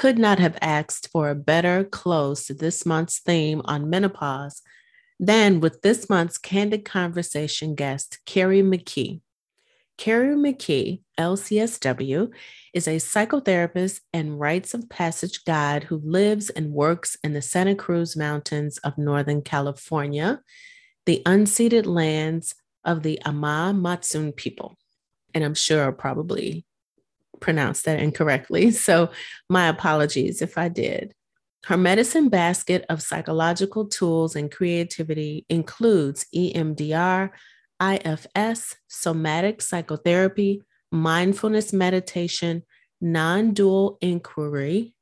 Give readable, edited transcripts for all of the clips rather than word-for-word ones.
could not have asked for a better close to this month's theme on menopause than with this month's Candid Conversation guest, Kerry McKee. Kerry McKee, LCSW, is a psychotherapist and rites of passage guide who lives and works in the Santa Cruz Mountains of Northern California, the unceded lands of the Amah Mutsun people. And I'm sure I probably pronounced that incorrectly, so my apologies if I did. Her medicine basket of psychological tools and creativity includes EMDR, IFS, somatic psychotherapy, mindfulness meditation, non-dual inquiry,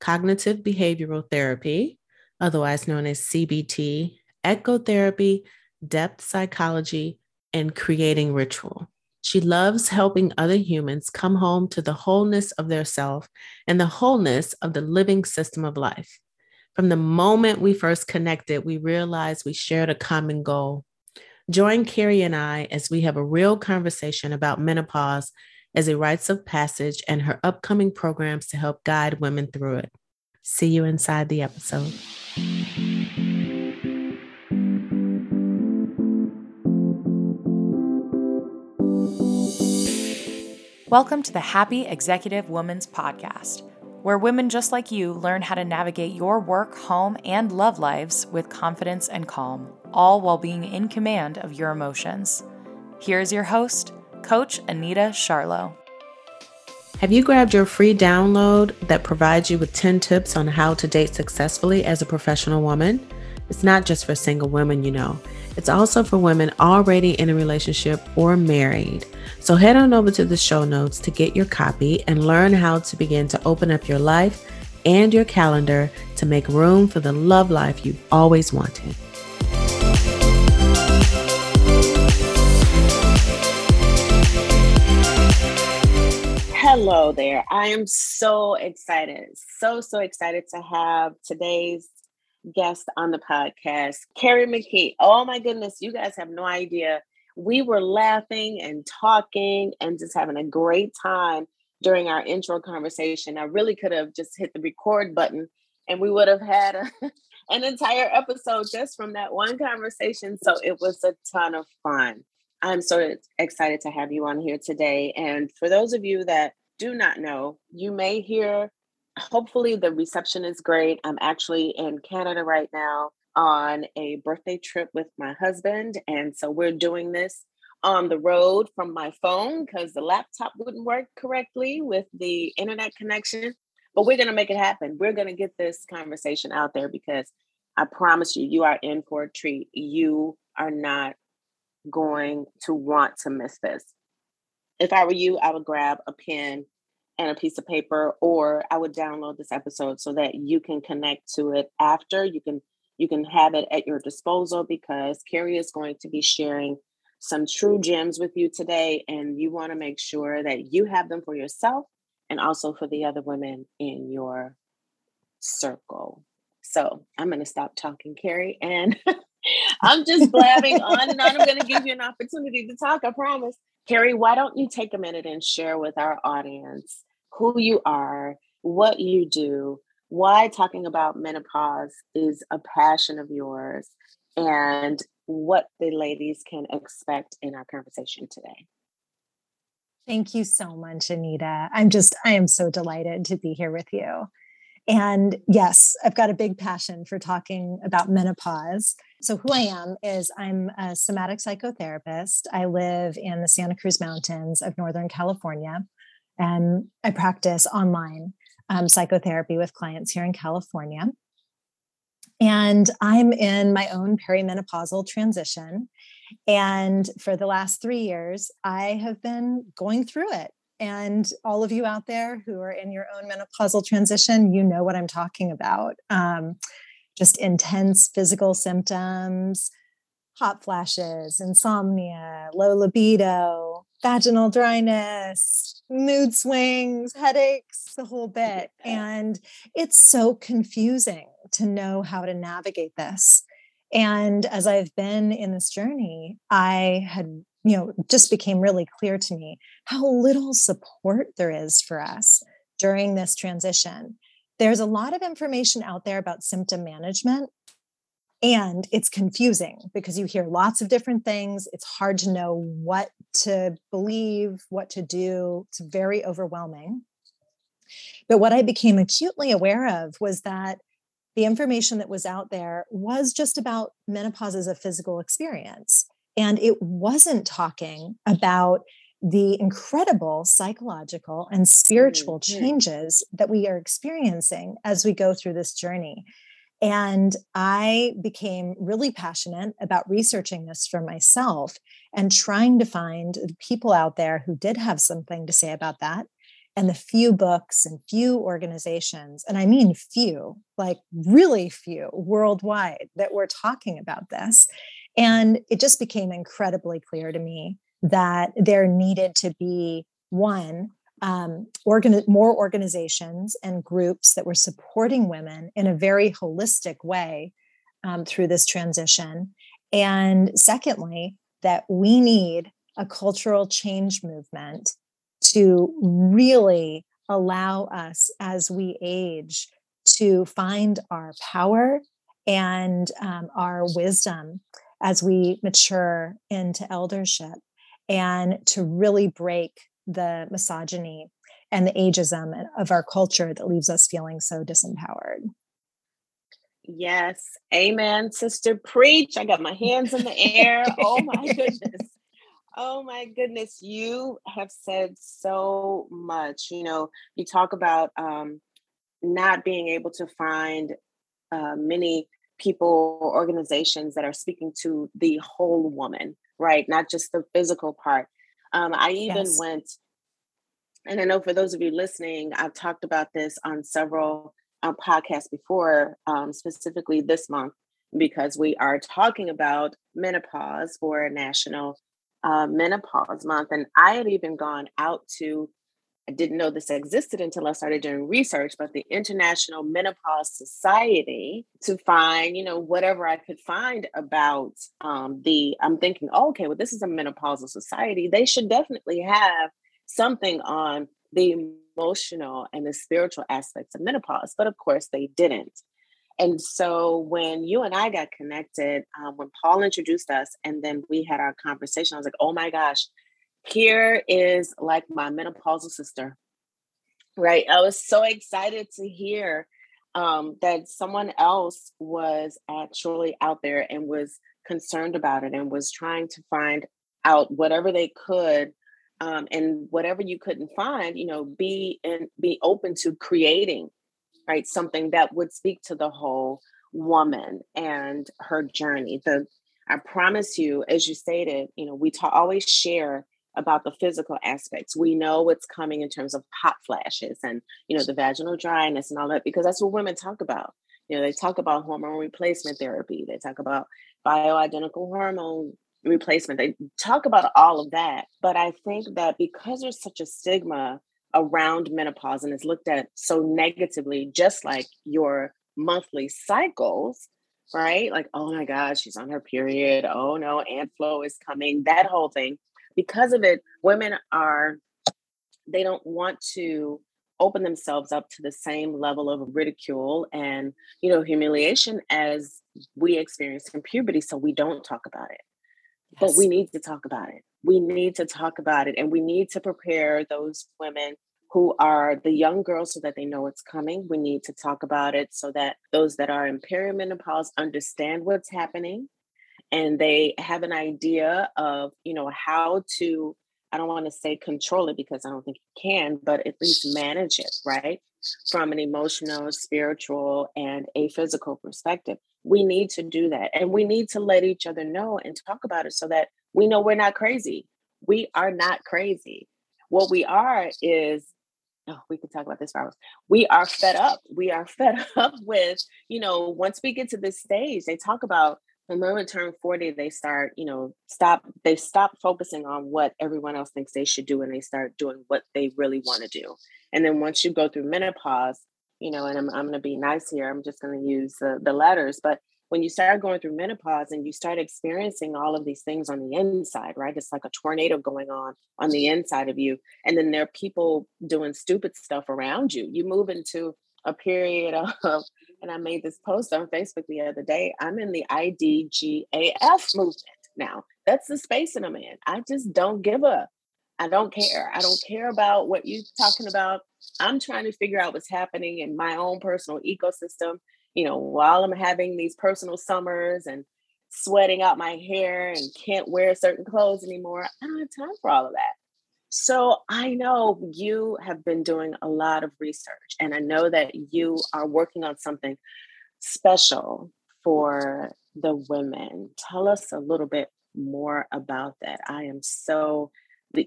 cognitive behavioral therapy, otherwise known as CBT, ecotherapy, depth psychology, and creating ritual. She loves helping other humans come home to the wholeness of their self and the wholeness of the living system of life. From the moment we first connected, we realized we shared a common goal. Join Kerry and I as we have a real conversation about menopause as a rites of passage and her upcoming programs to help guide women through it. See you inside the episode. Welcome to the Happy Executive Woman's Podcast, where women just like you learn how to navigate your work, home, and love lives with confidence and calm, all while being in command of your emotions. Here's your host, Coach Anita Sharlow. Have you grabbed your free download that provides you with 10 tips on how to date successfully as a professional woman? It's not just for single women, you know. It's also for women already in a relationship or married. So head on over to the show notes to get your copy and learn how to begin to open up your life and your calendar to make room for the love life you've always wanted. Hello there. I am so excited. So excited to have today's guest on the podcast, Kerry McKee. Oh my goodness, you guys have no idea. We were laughing and talking and just having a great time during our intro conversation. I really could have just hit the record button and we would have had an entire episode just from that one conversation. So it was a ton of fun. I'm so excited to have you on here today. And for those of you that do not know, you may hear, hopefully the reception is great. I'm actually in Canada right now on a birthday trip with my husband. And so we're doing this on the road from my phone because the laptop wouldn't work correctly with the internet connection. But we're going to make it happen. We're going to get this conversation out there because I promise you, you are in for a treat. You are not going to want to miss this. If I were you, I would grab a pen and a piece of paper, or I would download this episode so that you can connect to it after. You can have it at your disposal because Kerry is going to be sharing some true gems with you today, and you want to make sure that you have them for yourself and also for the other women in your circle. So I'm going to stop talking, Kerry, and I'm just blabbing on and on. I'm going to give you an opportunity to talk, I promise. Kerry, why don't you take a minute and share with our audience who you are, what you do, why talking about menopause is a passion of yours, and what the ladies can expect in our conversation today. Thank you so much, Anita. I am so delighted to be here with you. And yes, I've got a big passion for talking about menopause. So who I am is I'm a somatic psychotherapist. I live in the Santa Cruz Mountains of Northern California, and I practice online psychotherapy with clients here in California. And I'm in my own perimenopausal transition. And for the last 3 years, I have been going through it. And all of you out there who are in your own menopausal transition, you know what I'm talking about. Just intense physical symptoms, hot flashes, insomnia, low libido, vaginal dryness, mood swings, headaches, the whole bit. And it's so confusing to know how to navigate this. And as I've been in this journey, I had just became really clear to me how little support there is for us during this transition. There's a lot of information out there about symptom management, and it's confusing because you hear lots of different things. It's hard to know what to believe, what to do. It's very overwhelming. But what I became acutely aware of was that the information that was out there was just about menopause as a physical experience. And it wasn't talking about the incredible psychological and spiritual changes that we are experiencing as we go through this journey. And I became really passionate about researching this for myself and trying to find people out there who did have something to say about that, and the few books and few organizations, and I mean few, like really few worldwide, that were talking about this. And it just became incredibly clear to me that there needed to be more organizations and groups that were supporting women in a very holistic way through this transition. And secondly, that we need a cultural change movement to really allow us as we age to find our power and our wisdom as we mature into eldership, and to really break the misogyny and the ageism of our culture that leaves us feeling so disempowered. Yes. Amen, sister. Preach. I got my hands in the air. Oh my goodness. Oh my goodness. You have said so much. You know, you talk about not being able to find many people or organizations that are speaking to the whole woman, right? Not just the physical part. I went, and I know for those of you listening, I've talked about this on several podcasts before, specifically this month, because we are talking about menopause for National Menopause Month. And I had even gone out to, I didn't know this existed until I started doing research, but the International Menopause Society, to find, you know, whatever I could find about I'm thinking, oh, okay, well, this is a menopausal society. They should definitely have something on the emotional and the spiritual aspects of menopause. But of course they didn't. And so when you and I got connected, when Paul introduced us and then we had our conversation, I was like, oh my gosh, here is like my menopausal sister, right? I was so excited to hear that someone else was actually out there and was concerned about it and was trying to find out whatever they could, and whatever you couldn't find, you know, be open to creating, right? Something that would speak to the whole woman and her journey. I promise you, as you stated, you know, we always share about the physical aspects. We know what's coming in terms of hot flashes and, you know, the vaginal dryness and all that, because that's what women talk about. You know, they talk about hormone replacement therapy. They talk about bioidentical hormone replacement. They talk about all of that. But I think that because there's such a stigma around menopause and it's looked at so negatively, just like your monthly cycles, right? Like, oh my God, she's on her period. Oh no, ant flow is coming. That whole thing. Because of it, women they don't want to open themselves up to the same level of ridicule and, you know, humiliation as we experience in puberty. So we don't talk about it, yes. But we need to talk about it. We need to talk about it, and we need to prepare those women who are the young girls so that they know it's coming. We need to talk about it so that those that are in perimenopause understand what's happening. And they have an idea of, you know, how to, I don't want to say control it because I don't think you can, but at least manage it, right? From an emotional, spiritual, and a physical perspective. We need to do that. And we need to let each other know and talk about it so that we know we're not crazy. We are not crazy. What we are is, oh, we could talk about this for hours. We are fed up. We are fed up with, you know, once we get to this stage, they talk about, when women turn 40, they start, you know, stop focusing on what everyone else thinks they should do, and they start doing what they really want to do. And then once you go through menopause, you know, and I'm going to be nice here, I'm just going to use the letters, but when you start going through menopause and you start experiencing all of these things on the inside, right? It's like a tornado going on the inside of you. And then there are people doing stupid stuff around you. You move into a period of, and I made this post on Facebook the other day, I'm in the IDGAF movement now. That's the space that I'm in. I just don't give up. I don't care. I don't care about what you're talking about. I'm trying to figure out what's happening in my own personal ecosystem, you know, while I'm having these personal summers and sweating out my hair and can't wear certain clothes anymore. I don't have time for all of that. So I know you have been doing a lot of research, and I know that you are working on something special for the women. Tell us a little bit more about that. I am so,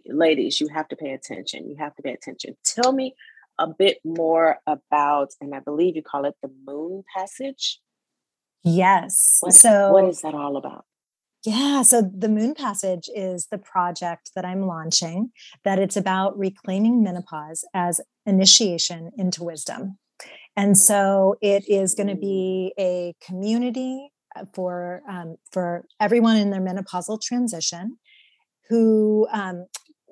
ladies, you have to pay attention. You have to pay attention. Tell me a bit more about, and I believe you call it the Moon Passage. Yes. What is that all about? Yeah. So the Moon Passage is the project that I'm launching, that it's about reclaiming menopause as initiation into wisdom. And so it is going to be a community for everyone in their menopausal transition who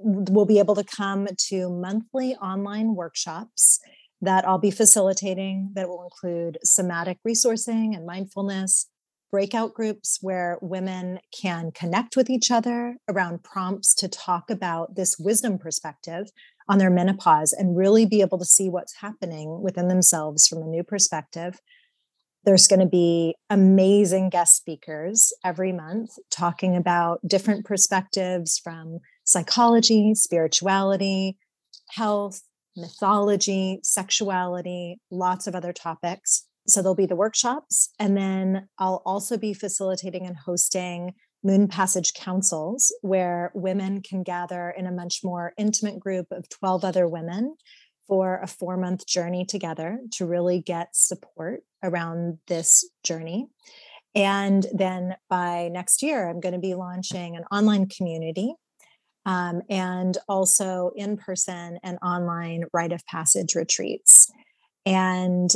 will be able to come to monthly online workshops that I'll be facilitating that will include somatic resourcing and mindfulness, breakout groups where women can connect with each other around prompts to talk about this wisdom perspective on their menopause and really be able to see what's happening within themselves from a new perspective. There's going to be amazing guest speakers every month talking about different perspectives from psychology, spirituality, health, mythology, sexuality, lots of other topics. So there'll be the workshops, and then I'll also be facilitating and hosting Moon Passage Councils where women can gather in a much more intimate group of 12 other women for a 4-month journey together to really get support around this journey. And then by next year, I'm going to be launching an online community and also in-person and online rite of passage retreats. And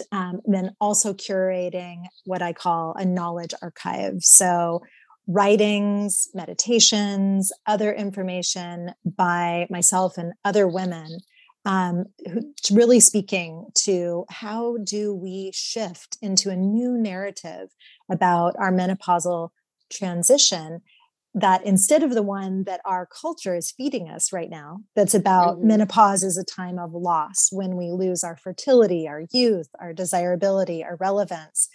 then also curating what I call a knowledge archive. So writings, meditations, other information by myself and other women, really speaking to how do we shift into a new narrative about our menopausal transition that instead of the one that our culture is feeding us right now, that's about menopause is a time of loss when we lose our fertility, our youth, our desirability, our relevance,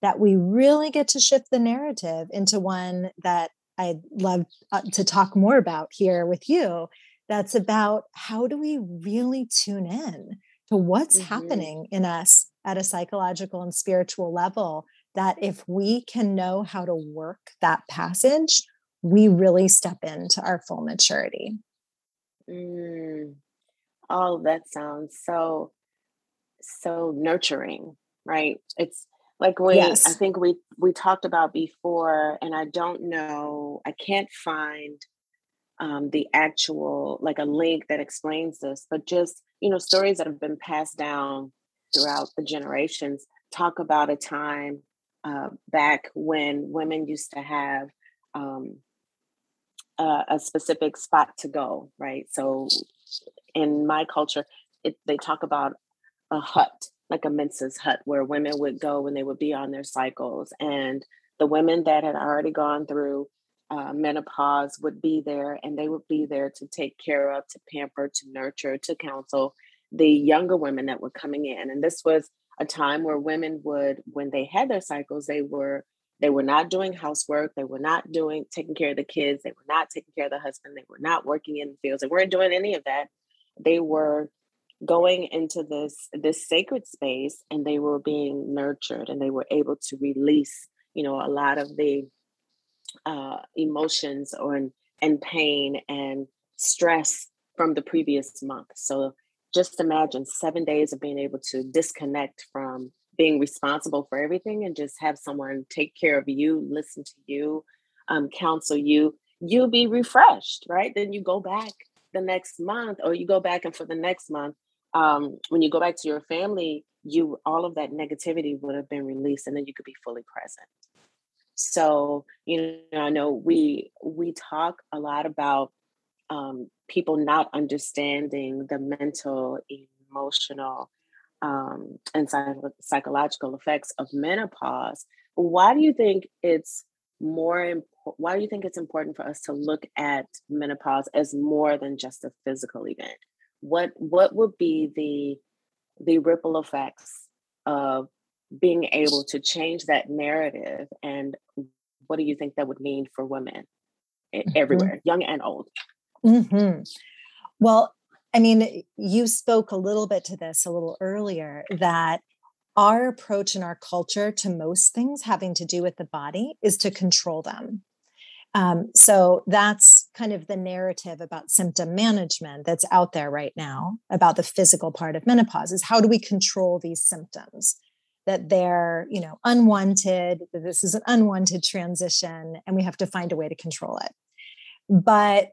that we really get to shift the narrative into one that I'd love to talk more about here with you. That's about how do we really tune in to what's happening in us at a psychological and spiritual level, that if we can know how to work that passage, we really step into our full maturity. Oh, that sounds so nurturing, right? It's like when I think we talked about before, and I don't know, I can't find the actual, like a link that explains this, but just, you know, stories that have been passed down throughout the generations talk about a time back when women used to have a specific spot to go, right? So in my culture, they talk about a hut, like a menses hut, where women would go when they would be on their cycles. And the women that had already gone through menopause would be there, and they would be there to take care of, to pamper, to nurture, to counsel the younger women that were coming in. And this was a time where women would, when they had their cycles, they were not doing housework. They were not taking care of the kids. They were not taking care of the husband. They were not working in the fields. They weren't doing any of that. They were going into this sacred space, and they were being nurtured, and they were able to release, you know, a lot of the emotions and pain and stress from the previous month. So just imagine 7 days of being able to disconnect from being responsible for everything and just have someone take care of you, listen to you, counsel you. You'll be refreshed, right? Then you go back the next month, or you go back and for the next month, when you go back to your family, all of that negativity would have been released, and then you could be fully present. So, you know, I know we talk a lot about people not understanding the mental, emotional, and psychological effects of menopause. Why do you think it's why do you think it's important for us to look at menopause as more than just a physical event? What would be the ripple effects of being able to change that narrative, and what do you think that would mean for women everywhere, young and old? Mm-hmm. Well, I mean, you spoke a little bit to this a little earlier, that our approach in our culture to most things having to do with the body is to control them. So that's kind of the narrative about symptom management that's out there right now about the physical part of menopause, is how do we control these symptoms, that they're, you know, unwanted, that this is an unwanted transition, and we have to find a way to control it. But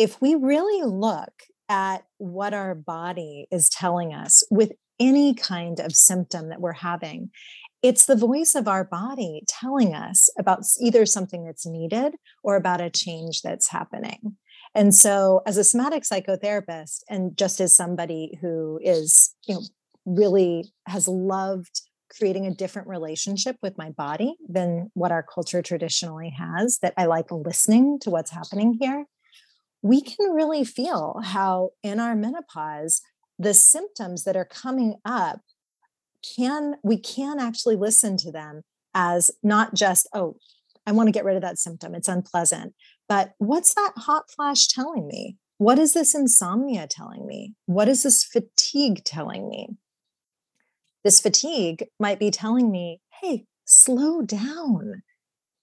if we really look at what our body is telling us with any kind of symptom that we're having, it's the voice of our body telling us about either something that's needed or about a change that's happening. And so as a somatic psychotherapist, and just as somebody who is, you know, really has loved creating a different relationship with my body than what our culture traditionally has, that I like listening to what's happening here, we can really feel how in our menopause, the symptoms that are coming up, we can actually listen to them as not just, oh, I want to get rid of that symptom, it's unpleasant, but what's that hot flash telling me? What is this insomnia telling me? What is this fatigue telling me? This fatigue might be telling me, hey, slow down.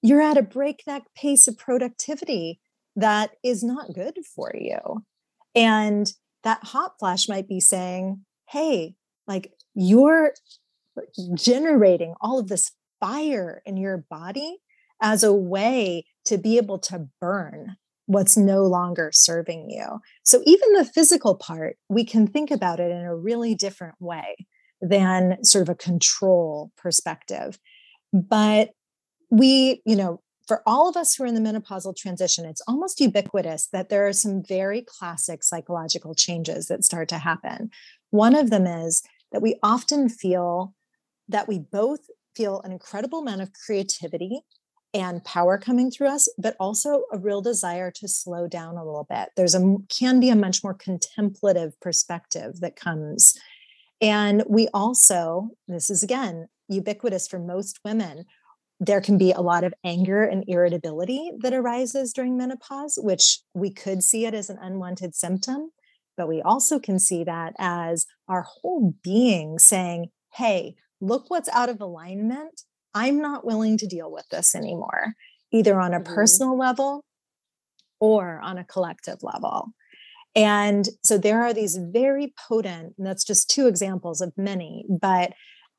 You're at a breakneck pace of productivity that is not good for you. And that hot flash might be saying, hey, like, you're generating all of this fire in your body as a way to be able to burn what's no longer serving you. So even the physical part, we can think about it in a really different way than sort of a control perspective. But we, you know, for all of us who are in the menopausal transition, it's almost ubiquitous that there are some very classic psychological changes that start to happen. One of them is that we often feel that we both feel an incredible amount of creativity and power coming through us, but also a real desire to slow down a little bit. There's can be a much more contemplative perspective that comes. And we also, this is again, ubiquitous for most women, there can be a lot of anger and irritability that arises during menopause, which we could see it as an unwanted symptom, but we also can see that as our whole being saying, hey, look what's out of alignment. I'm not willing to deal with this anymore, either on a personal level or on a collective level. And so there are these very potent, and that's just two examples of many, but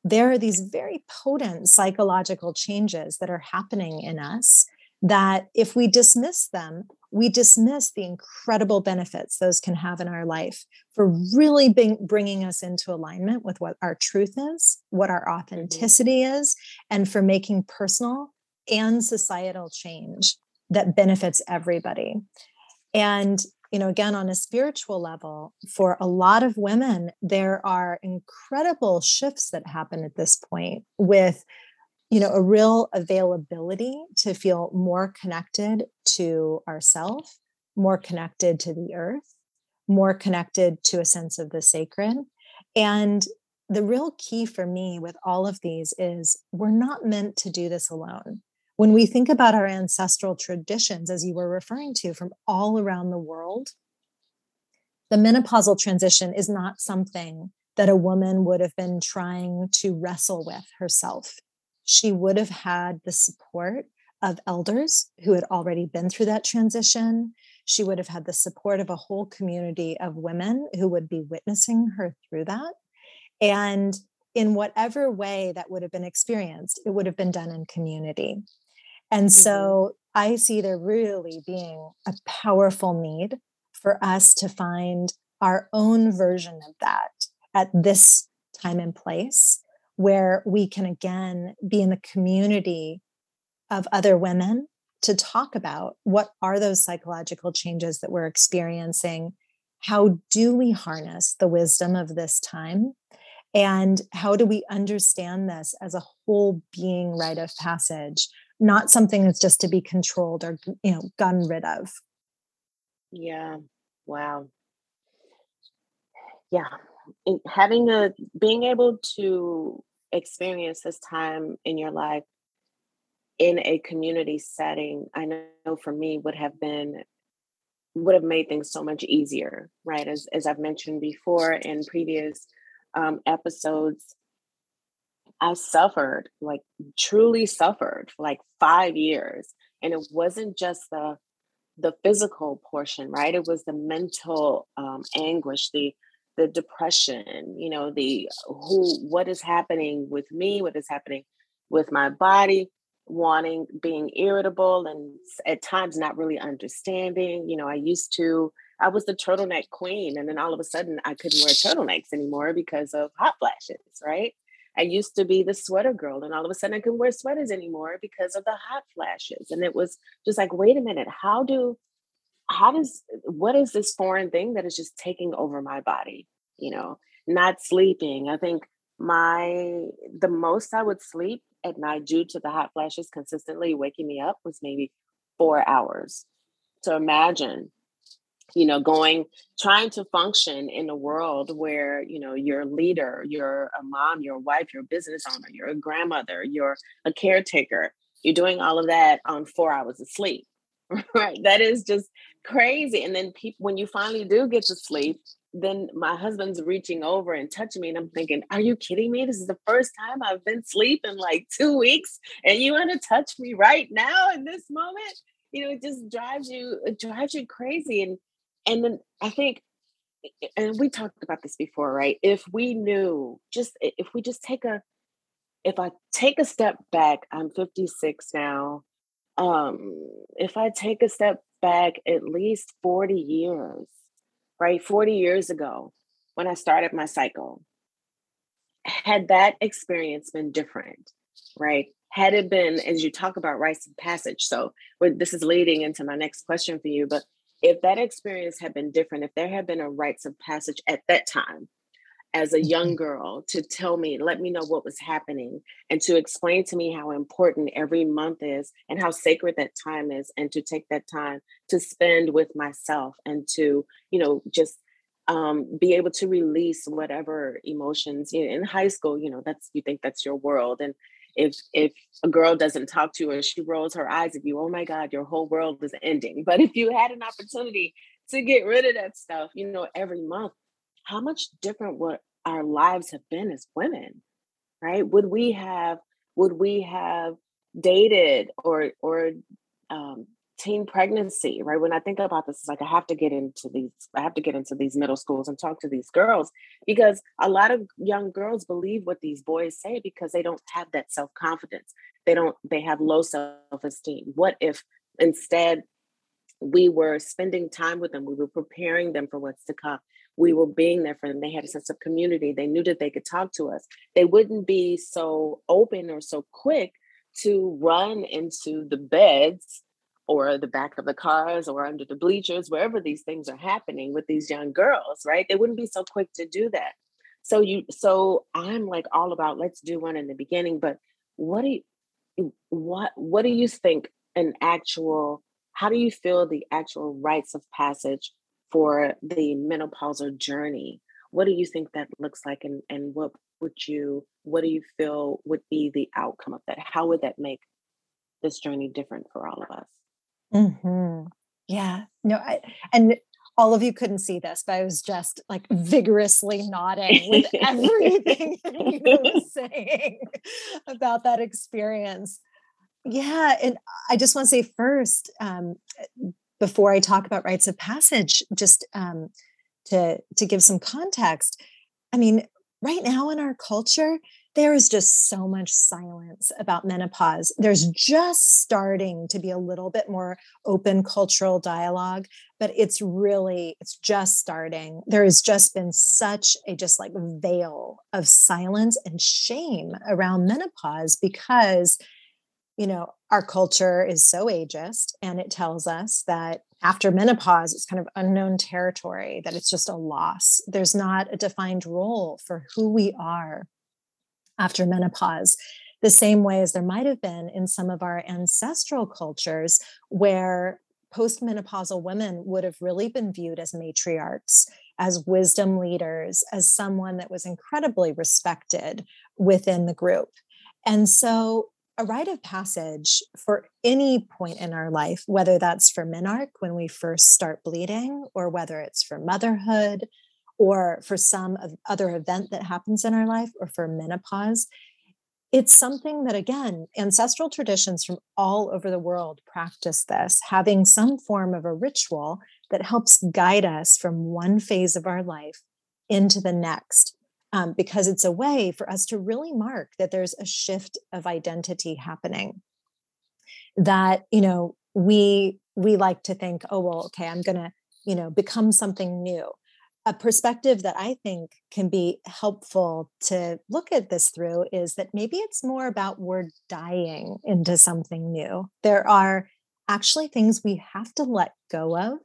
there are these very potent psychological changes that are happening in us that if we dismiss them, we dismiss the incredible benefits those can have in our life for really bringing us into alignment with what our truth is, what our authenticity is, and for making personal and societal change that benefits everybody. And, you know, again, on a spiritual level, for a lot of women, there are incredible shifts that happen at this point with, you know, a real availability to feel more connected to ourselves, more connected to the earth, more connected to a sense of the sacred. And the real key for me with all of these is we're not meant to do this alone. When we think about our ancestral traditions, as you were referring to, from all around the world, the menopausal transition is not something that a woman would have been trying to wrestle with herself. She would have had the support of elders who had already been through that transition. She would have had the support of a whole community of women who would be witnessing her through that. And in whatever way that would have been experienced, it would have been done in community. And so I see there really being a powerful need for us to find our own version of that at this time and place, where we can again be in the community of other women to talk about what are those psychological changes that we're experiencing. How do we harness the wisdom of this time? And how do we understand this as a whole being rite of passage, not something that's just to be controlled or, you know, gotten rid of? Yeah. Wow. Yeah. And being able to experience this time in your life in a community setting, I know for me would have made things so much easier, right? As I've mentioned before in previous episodes, I suffered, like truly suffered for like 5 years. And it wasn't just the physical portion, right? It was the mental anguish, the depression, you know, what is happening with me, what is happening with my body, being irritable and at times not really understanding. You know, I was the turtleneck queen, and then all of a sudden I couldn't wear turtlenecks anymore because of hot flashes, right? I used to be the sweater girl, and all of a sudden I couldn't wear sweaters anymore because of the hot flashes. And it was just like, wait a minute, what is this foreign thing that is just taking over my body? You know, not sleeping. I think the most I would sleep at night due to the hot flashes consistently waking me up was maybe 4 hours. So imagine, you know, trying to function in a world where, you know, you're a leader, you're a mom, you're a wife, you're a business owner, you're a grandmother, you're a caretaker, you're doing all of that on 4 hours of sleep, right? That is just crazy. And then when you finally do get to sleep, then my husband's reaching over and touching me, and I'm thinking, are you kidding me? This is the first time I've been sleeping like 2 weeks, and you want to touch me right now in this moment? You know, it just drives you crazy. And then I think, and we talked about this before, right? If I take a step back, I'm 56 now. If I take a step back at least 40 years, right? 40 years ago, when I started my cycle, had that experience been different, right? Had it been, as you talk about rites of passage, so this is leading into my next question for you, but if that experience had been different, if there had been a rites of passage at that time, as a young girl, to let me know what was happening, and to explain to me how important every month is and how sacred that time is, and to take that time to spend with myself, and to, you know, just be able to release whatever emotions. In high school, you know, you think that's your world. And if a girl doesn't talk to you or she rolls her eyes at you, oh my God, your whole world is ending. But if you had an opportunity to get rid of that stuff, you know, every month, how much different would our lives have been as women, right? Would we have dated or teen pregnancy, right? When I think about this, it's like, I have to get into these middle schools and talk to these girls, because a lot of young girls believe what these boys say because they don't have that self-confidence. They have low self-esteem. What if instead we were spending time with them, we were preparing them for what's to come? We were being there for them. They had a sense of community. They knew that they could talk to us. They wouldn't be so open or so quick to run into the beds or the back of the cars or under the bleachers, wherever these things are happening with these young girls, right? They wouldn't be so quick to do that. So I'm like all about, let's do one in the beginning, but what do you think how do you feel the actual rites of passage for the menopausal journey? What do you think that looks like? And what do you feel would be the outcome of that? How would that make this journey different for all of us? Mm-hmm. Yeah, no, and all of you couldn't see this, but I was just like vigorously nodding with everything you were saying about that experience. Yeah. And I just want to say first, before I talk about rites of passage, just to give some context, I mean, right now in our culture, there is just so much silence about menopause. There's just starting to be a little bit more open cultural dialogue, but it's just starting. There has just been such a just like veil of silence and shame around menopause because, you know, Our culture is so ageist, and it tells us that after menopause, it's kind of unknown territory, that it's just a loss. There's not a defined role for who we are after menopause, the same way as there might have been in some of our ancestral cultures where postmenopausal women would have really been viewed as matriarchs, as wisdom leaders, as someone that was incredibly respected within the group. And so a rite of passage for any point in our life, whether that's for menarche when we first start bleeding, or whether it's for motherhood, or for some other event that happens in our life, or for menopause, it's something that, again, ancestral traditions from all over the world practice this, having some form of a ritual that helps guide us from one phase of our life into the next, because it's a way for us to really mark that there's a shift of identity happening. That, you know, we like to think, oh, well, okay, I'm going to, you know, become something new. A perspective that I think can be helpful to look at this through is that maybe it's more about we're dying into something new. There are actually things we have to let go of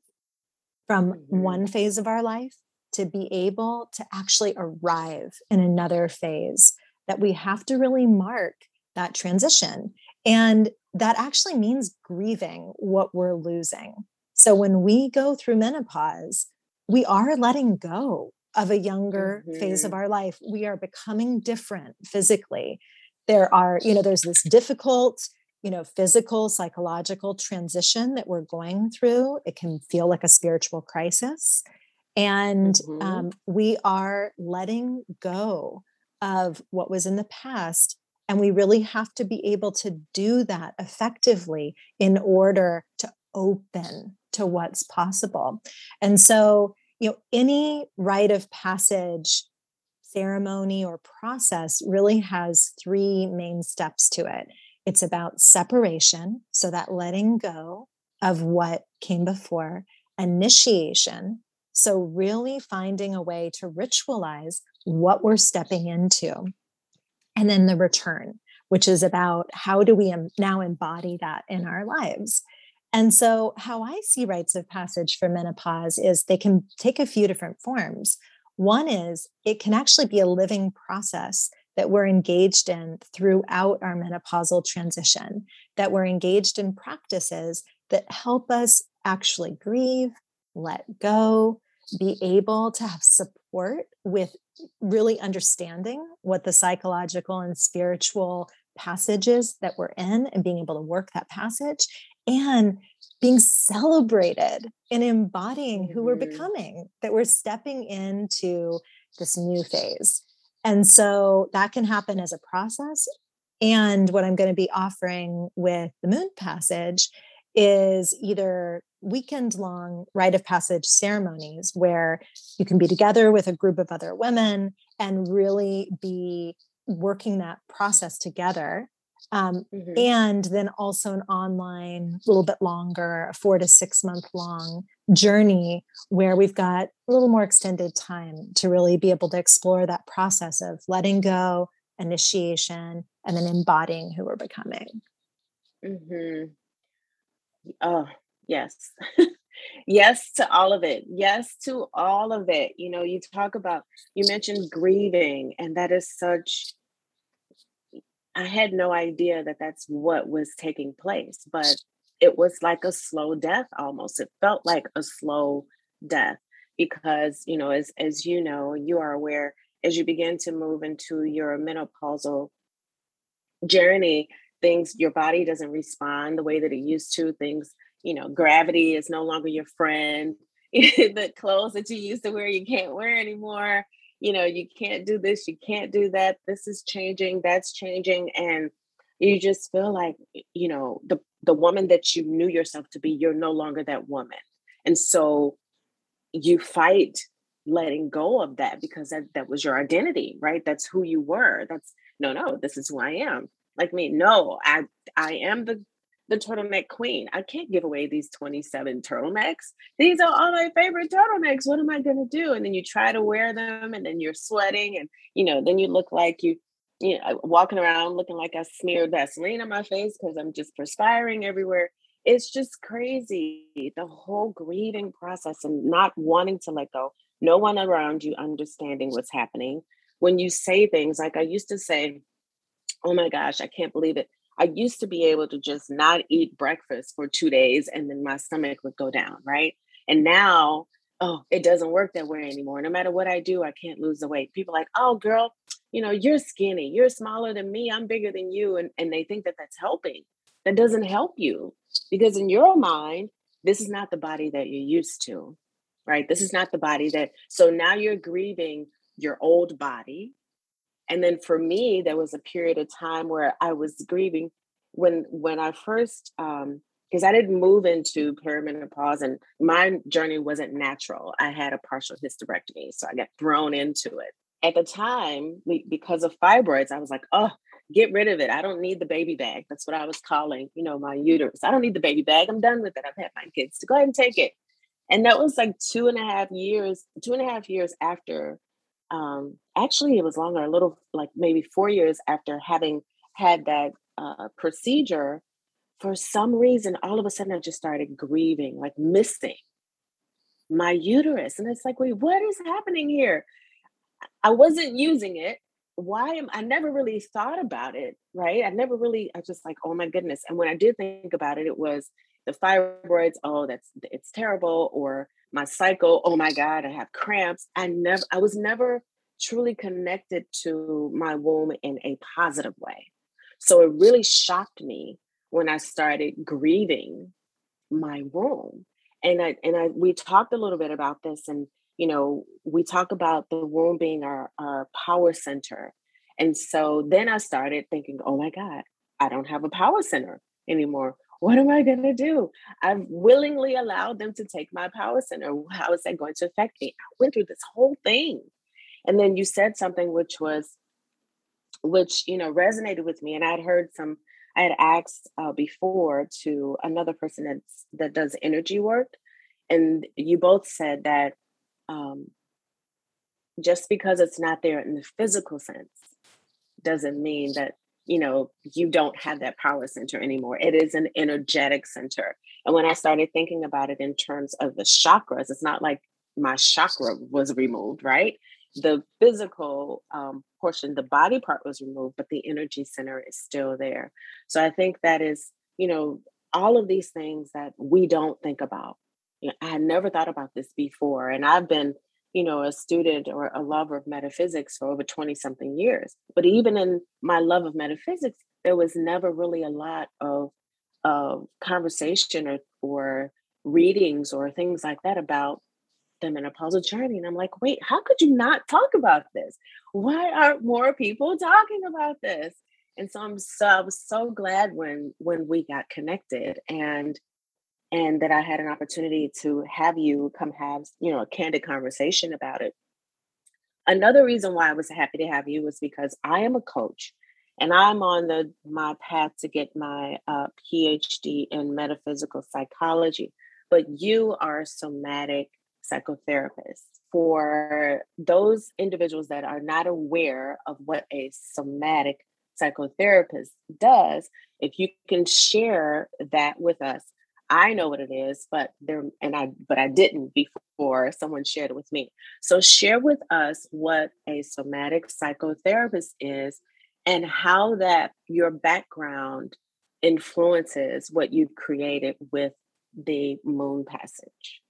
from one phase of our life to be able to actually arrive in another phase, that we have to really mark that transition. And that actually means grieving what we're losing. So when we go through menopause, we are letting go of a younger phase of our life. We are becoming different physically. There are, you know, there's this difficult, you know, physical, psychological transition that we're going through. It can feel like a spiritual crisis. And we are letting go of what was in the past. And we really have to be able to do that effectively in order to open to what's possible. And so, you know, any rite of passage ceremony or process really has three main steps to it. It's about separation, so that letting go of what came before, initiation, so really finding a way to ritualize what we're stepping into, and then the return, which is about how do we now embody that in our lives. And so how I see rites of passage for menopause is they can take a few different forms. One is it can actually be a living process that we're engaged in throughout our menopausal transition, that we're engaged in practices that help us actually grieve, let go, be able to have support with really understanding what the psychological and spiritual passages that we're in and being able to work that passage, and being celebrated and embodying who we're becoming, that we're stepping into this new phase. And so that can happen as a process. And what I'm going to be offering with the Moon Passage is either weekend-long rite of passage ceremonies where you can be together with a group of other women and really be working that process together. And then also an online, a little bit longer, a 4 to 6 month long journey where we've got a little more extended time to really be able to explore that process of letting go, initiation, and then embodying who we're becoming. Oh, yes. Yes to all of it. Yes to all of it. You know, you talk about, you mentioned grieving, and that is such, I had no idea that that's what was taking place, but it was like a slow death almost. It felt like a slow death because, you know, as you know, you are aware, as you begin to move into your menopausal journey, things, your body doesn't respond the way that it used to. Things, you know, gravity is no longer your friend. The clothes that you used to wear, you can't wear anymore. You know, you can't do this, you can't do that. This is changing, that's changing. And you just feel like, you know, the woman that you knew yourself to be, you're no longer that woman. And so you fight letting go of that because that was your identity, right? That's who you were. That's no, this is who I am. Like me, no, I am the turtleneck queen. I can't give away these 27 turtlenecks. These are all my favorite turtlenecks. What am I going to do? And then you try to wear them and then you're sweating and, you know, then you look like you you know, walking around looking like I smeared Vaseline on my face because I'm just perspiring everywhere. It's just crazy. The whole grieving process and not wanting to let go. No one around you understanding what's happening. When you say things like I used to say, oh my gosh, I can't believe it. I used to be able to just not eat breakfast for 2 days and then my stomach would go down, right? And now, oh, it doesn't work that way anymore. No matter what I do, I can't lose the weight. People are like, oh, girl, you know, you're skinny. You're smaller than me. I'm bigger than you. And they think that that's helping. That doesn't help you because in your mind, this is not the body that you're used to, right? This is not the body that, so now you're grieving your old body. And then for me, there was a period of time where I was grieving when I first, because I didn't move into perimenopause and my journey wasn't natural. I had a partial hysterectomy, so I got thrown into it. At the time, because of fibroids, I was like, oh, get rid of it. I don't need the baby bag. That's what I was calling, you know, my uterus. I don't need the baby bag. I'm done with it. I've had my kids, so go ahead and take it. And that was like 2.5 years after. Actually, it was longer, a little, like maybe 4 years after having had that procedure. For some reason, all of a sudden, I just started grieving, like missing my uterus. And it's like, wait, what is happening here? I wasn't using it. Why am I never really thought about it, right? I just like, oh my goodness. And when I did think about it, it was the fibroids. Oh, it's terrible. Or my cycle. Oh my God, I have cramps. I was never truly connected to my womb in a positive way. So it really shocked me when I started grieving my womb. We talked a little bit about this, and you know, we talk about the womb being our power center. And so then I started thinking, oh my God, I don't have a power center anymore. What am I going to do? I've willingly allowed them to take my power center. How is that going to affect me? I went through this whole thing. And then you said something which, you know, resonated with me. And I had asked before to another person that does energy work. And you both said that just because it's not there in the physical sense doesn't mean that, you know, you don't have that power center anymore. It is an energetic center. And when I started thinking about it in terms of the chakras, it's not like my chakra was removed, right? The physical portion, the body part was removed, but the energy center is still there. So I think that is, you know, all of these things that we don't think about. You know, I had never thought about this before. And I've been, you know, a student or a lover of metaphysics for over 20 something years. But even in my love of metaphysics, there was never really a lot of conversation or readings or things like that about the menopausal journey. And I'm like, wait, how could you not talk about this? Why aren't more people talking about this? And so I was so glad when we got connected and that I had an opportunity to have you come have, you know, a candid conversation about it. Another reason why I was happy to have you was because I am a coach and I'm on my path to get my PhD in metaphysical psychology, but you are a somatic psychotherapist. For those individuals that are not aware of what a somatic psychotherapist does, if you can share that with us. I know what it is, but I didn't before someone shared it with me. So share with us what a somatic psychotherapist is and how that your background influences what you've created with the Moon Passage.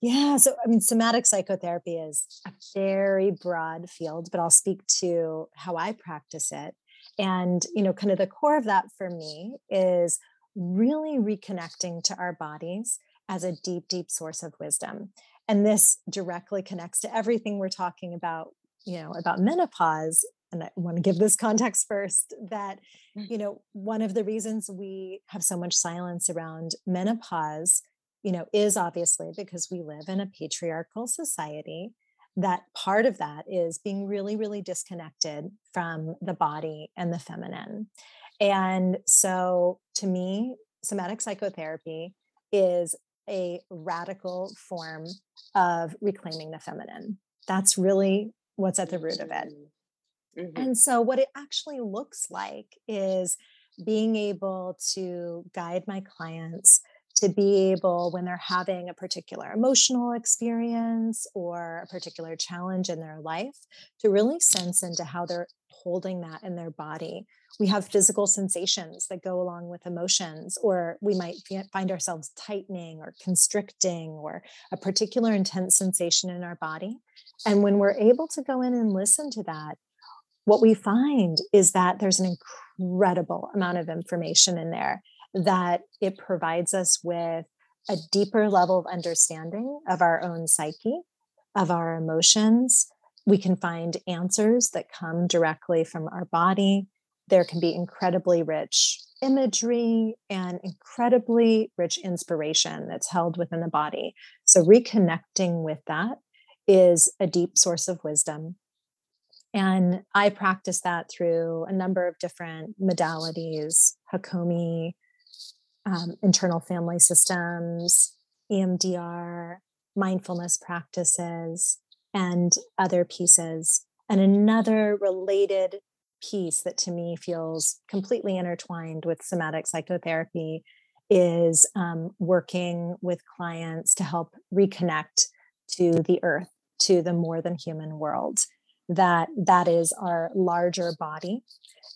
Yeah. So, I mean, somatic psychotherapy is a very broad field, but I'll speak to how I practice it. And, you know, kind of the core of that for me is really reconnecting to our bodies as a deep, deep source of wisdom. And this directly connects to everything we're talking about, you know, about menopause. And I want to give this context first that, you know, one of the reasons we have so much silence around menopause, you know, is obviously because we live in a patriarchal society. That part of that is being really, really disconnected from the body and the feminine. And so to me, somatic psychotherapy is a radical form of reclaiming the feminine. That's really what's at the root of it. Mm-hmm. And so what it actually looks like is being able to guide my clients to be able, when they're having a particular emotional experience or a particular challenge in their life, to really sense into how they're holding that in their body. We have physical sensations that go along with emotions, or we might find ourselves tightening or constricting or a particular intense sensation in our body. And when we're able to go in and listen to that, what we find is that there's an incredible amount of information in there, that it provides us with a deeper level of understanding of our own psyche, of our emotions. We can find answers that come directly from our body. There can be incredibly rich imagery and incredibly rich inspiration that's held within the body. So reconnecting with that is a deep source of wisdom. And I practice that through a number of different modalities: Hakomi, internal family systems, EMDR, mindfulness practices, and other pieces. And another related piece that to me feels completely intertwined with somatic psychotherapy is working with clients to help reconnect to the earth, to the more than human world, that is our larger body,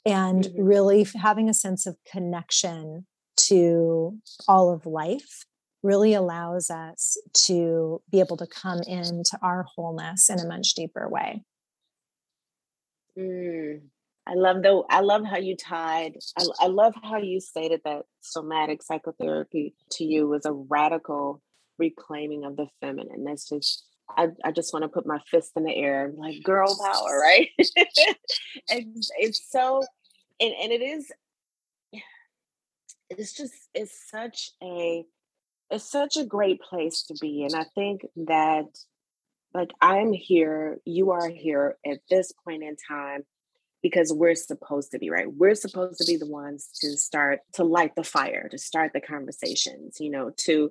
and mm-hmm. really having a sense of connection to all of life really allows us to be able to come into our wholeness in a much deeper way. Mm. I love how you stated that somatic psychotherapy to you was a radical reclaiming of the feminine. That's just, I just want to put my fist in the air and like, girl power, right? And it's so, and it is, it's just, it's such a great place to be. And I think that like, I'm here, you are here at this point in time because we're supposed to be, right? We're supposed to be the ones to start to light the fire, to start the conversations, you know, to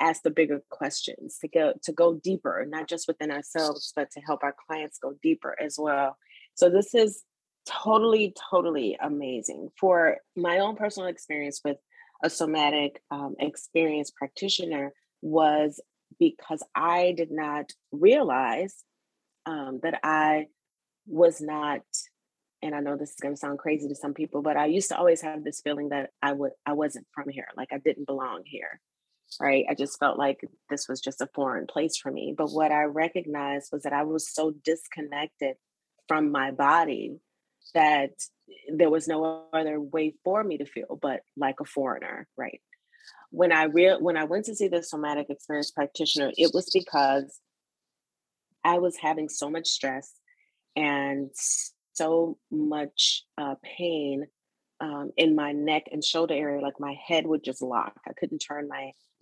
ask the bigger questions, to go deeper, not just within ourselves, but to help our clients go deeper as well. So this is totally, totally amazing. For my own personal experience with a somatic experience practitioner was because I did not realize that I was not, and I know this is going to sound crazy to some people, but I used to always have this feeling that I wasn't from here. Like I didn't belong here, right? I just felt like this was just a foreign place for me. But what I recognized was that I was so disconnected from my body that there was no other way for me to feel but like a foreigner, right? When I went to see the somatic experience practitioner, it was because I was having so much stress and so much pain in my neck and shoulder area. Like my head would just lock. I couldn't turn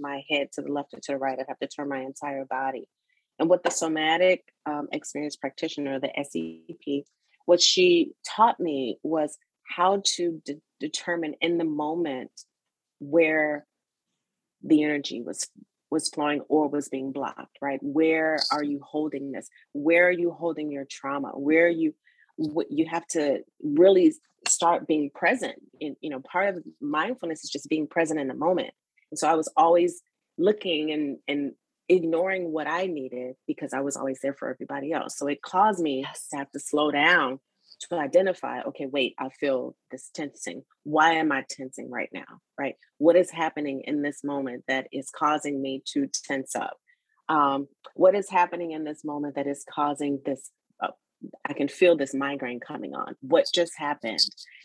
my head to the left or to the right. I'd have to turn my entire body. And what the somatic experience practitioner, the SEP, what she taught me was how to determine in the moment where the energy was flowing or was being blocked, right? Where are you holding this? Where are you holding your trauma? Where are you? You have to really start being present. And, you know, part of mindfulness is just being present in the moment. And so I was always looking and ignoring what I needed because I was always there for everybody else. So it caused me to have to slow down to identify, okay, wait, I feel this tensing. Why am I tensing right now, right? What is happening in this moment that is causing me to tense up? What is happening in this moment that is causing this I can feel this migraine coming on. What just happened?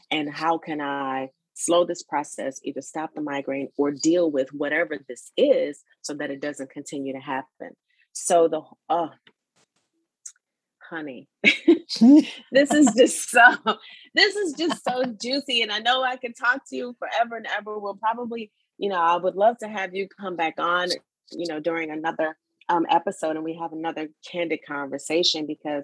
And how can I slow this process, either stop the migraine or deal with whatever this is so that it doesn't continue to happen? So honey, this is just so juicy. And I know I can talk to you forever and ever. We'll probably, you know, I would love to have you come back on, you know, during another episode and we have another candid conversation because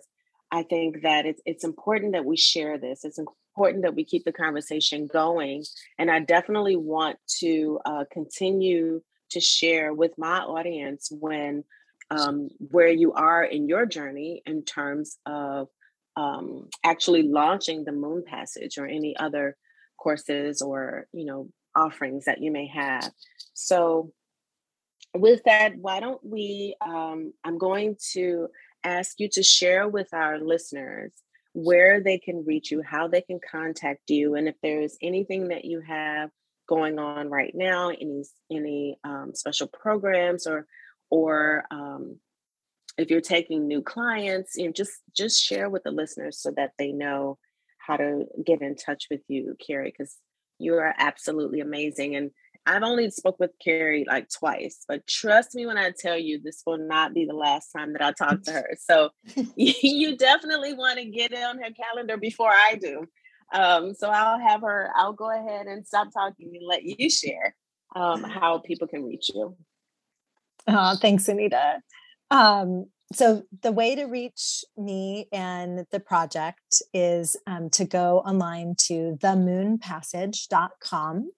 I think that it's important that we share this. It's important that we keep the conversation going. And I definitely want to continue to share with my audience where you are in your journey in terms of actually launching the Moon Passage or any other courses or, you know, offerings that you may have. So with that, why don't we, I'm going to ask you to share with our listeners where they can reach you, how they can contact you, and if there's anything that you have going on right now, any special programs or if you're taking new clients, you know, just share with the listeners so that they know how to get in touch with you, Kerry, because you are absolutely amazing. And I've only spoke with Kerry like twice, but trust me when I tell you, this will not be the last time that I talk to her. So you definitely want to get on her calendar before I do. So I'll go ahead and stop talking and let you share how people can reach you. Oh, thanks, Anita. So the way to reach me and the project is to go online to themoonpassage.com.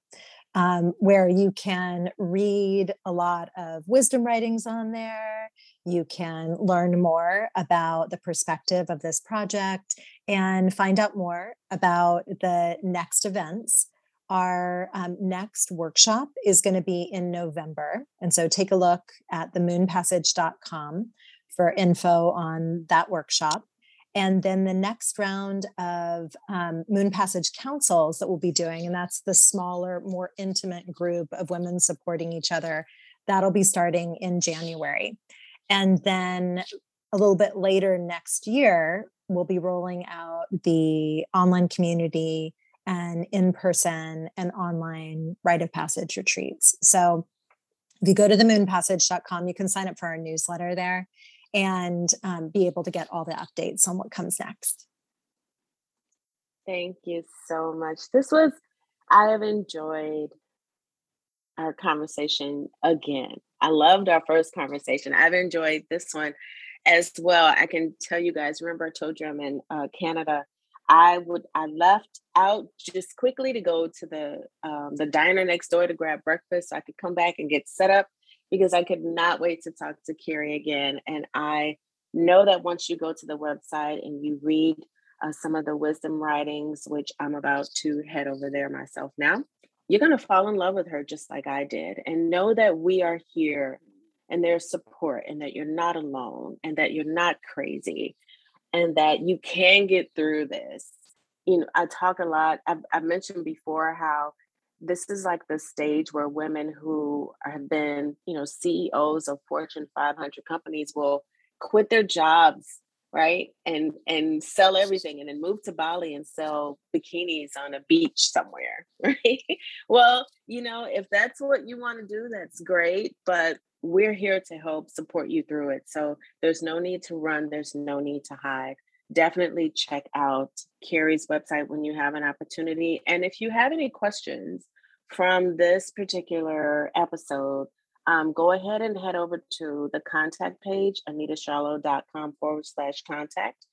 Where you can read a lot of wisdom writings on there. You can learn more about the perspective of this project and find out more about the next events. Our next workshop is going to be in November. And so take a look at themoonpassage.com for info on that workshop. And then the next round of Moon Passage Councils that we'll be doing, and that's the smaller, more intimate group of women supporting each other, that'll be starting in January. And then a little bit later next year, we'll be rolling out the online community and in-person and online rite of passage retreats. So if you go to themoonpassage.com, you can sign up for our newsletter there and be able to get all the updates on what comes next. Thank you so much. I have enjoyed our conversation again. I loved our first conversation. I've enjoyed this one as well. I can tell you guys, remember I told you I'm in Canada. I left out just quickly to go to the diner next door to grab breakfast so I could come back and get set up, because I could not wait to talk to Kerry again. And I know that once you go to the website and you read some of the wisdom writings, which I'm about to head over there myself now, you're going to fall in love with her just like I did, and know that we are here and there's support and that you're not alone and that you're not crazy and that you can get through this. You know, I talk a lot. I've mentioned before how this is like the stage where women who have been, you know, CEOs of Fortune 500 companies will quit their jobs, right? And sell everything and then move to Bali and sell bikinis on a beach somewhere, right? Well, you know, if that's what you want to do, that's great, but we're here to help support you through it. So there's no need to run. There's no need to hide. Definitely check out Kerry's website when you have an opportunity. And if you have any questions from this particular episode, go ahead and head over to the contact page, anitasharlow.com/contact.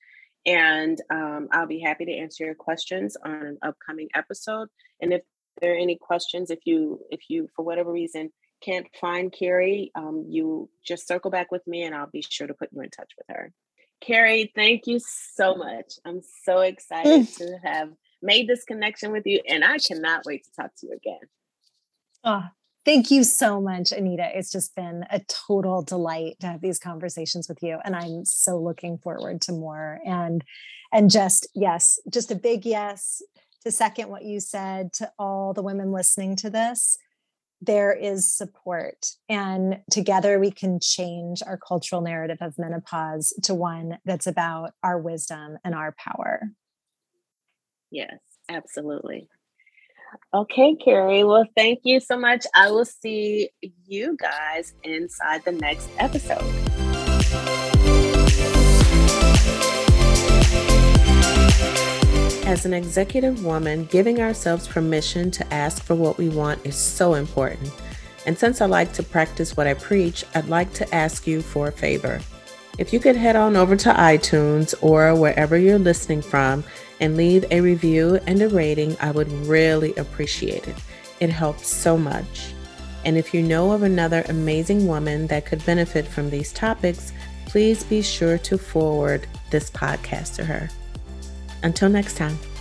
And I'll be happy to answer your questions on an upcoming episode. And if there are any questions, if you for whatever reason can't find Kerry, you just circle back with me and I'll be sure to put you in touch with her. Kerry, thank you so much. I'm so excited to have made this connection with you, and I cannot wait to talk to you again. Oh, thank you so much, Anita. It's just been a total delight to have these conversations with you, and I'm so looking forward to more. And just a big yes to second what you said to all the women listening to this. There is support, and together we can change our cultural narrative of menopause to one that's about our wisdom and our power. Yes, absolutely. Okay, Kerry. Well, thank you so much. I will see you guys inside the next episode. As an executive woman, giving ourselves permission to ask for what we want is so important. And since I like to practice what I preach, I'd like to ask you for a favor. If you could head on over to iTunes or wherever you're listening from and leave a review and a rating, I would really appreciate it. It helps so much. And if you know of another amazing woman that could benefit from these topics, please be sure to forward this podcast to her. Until next time.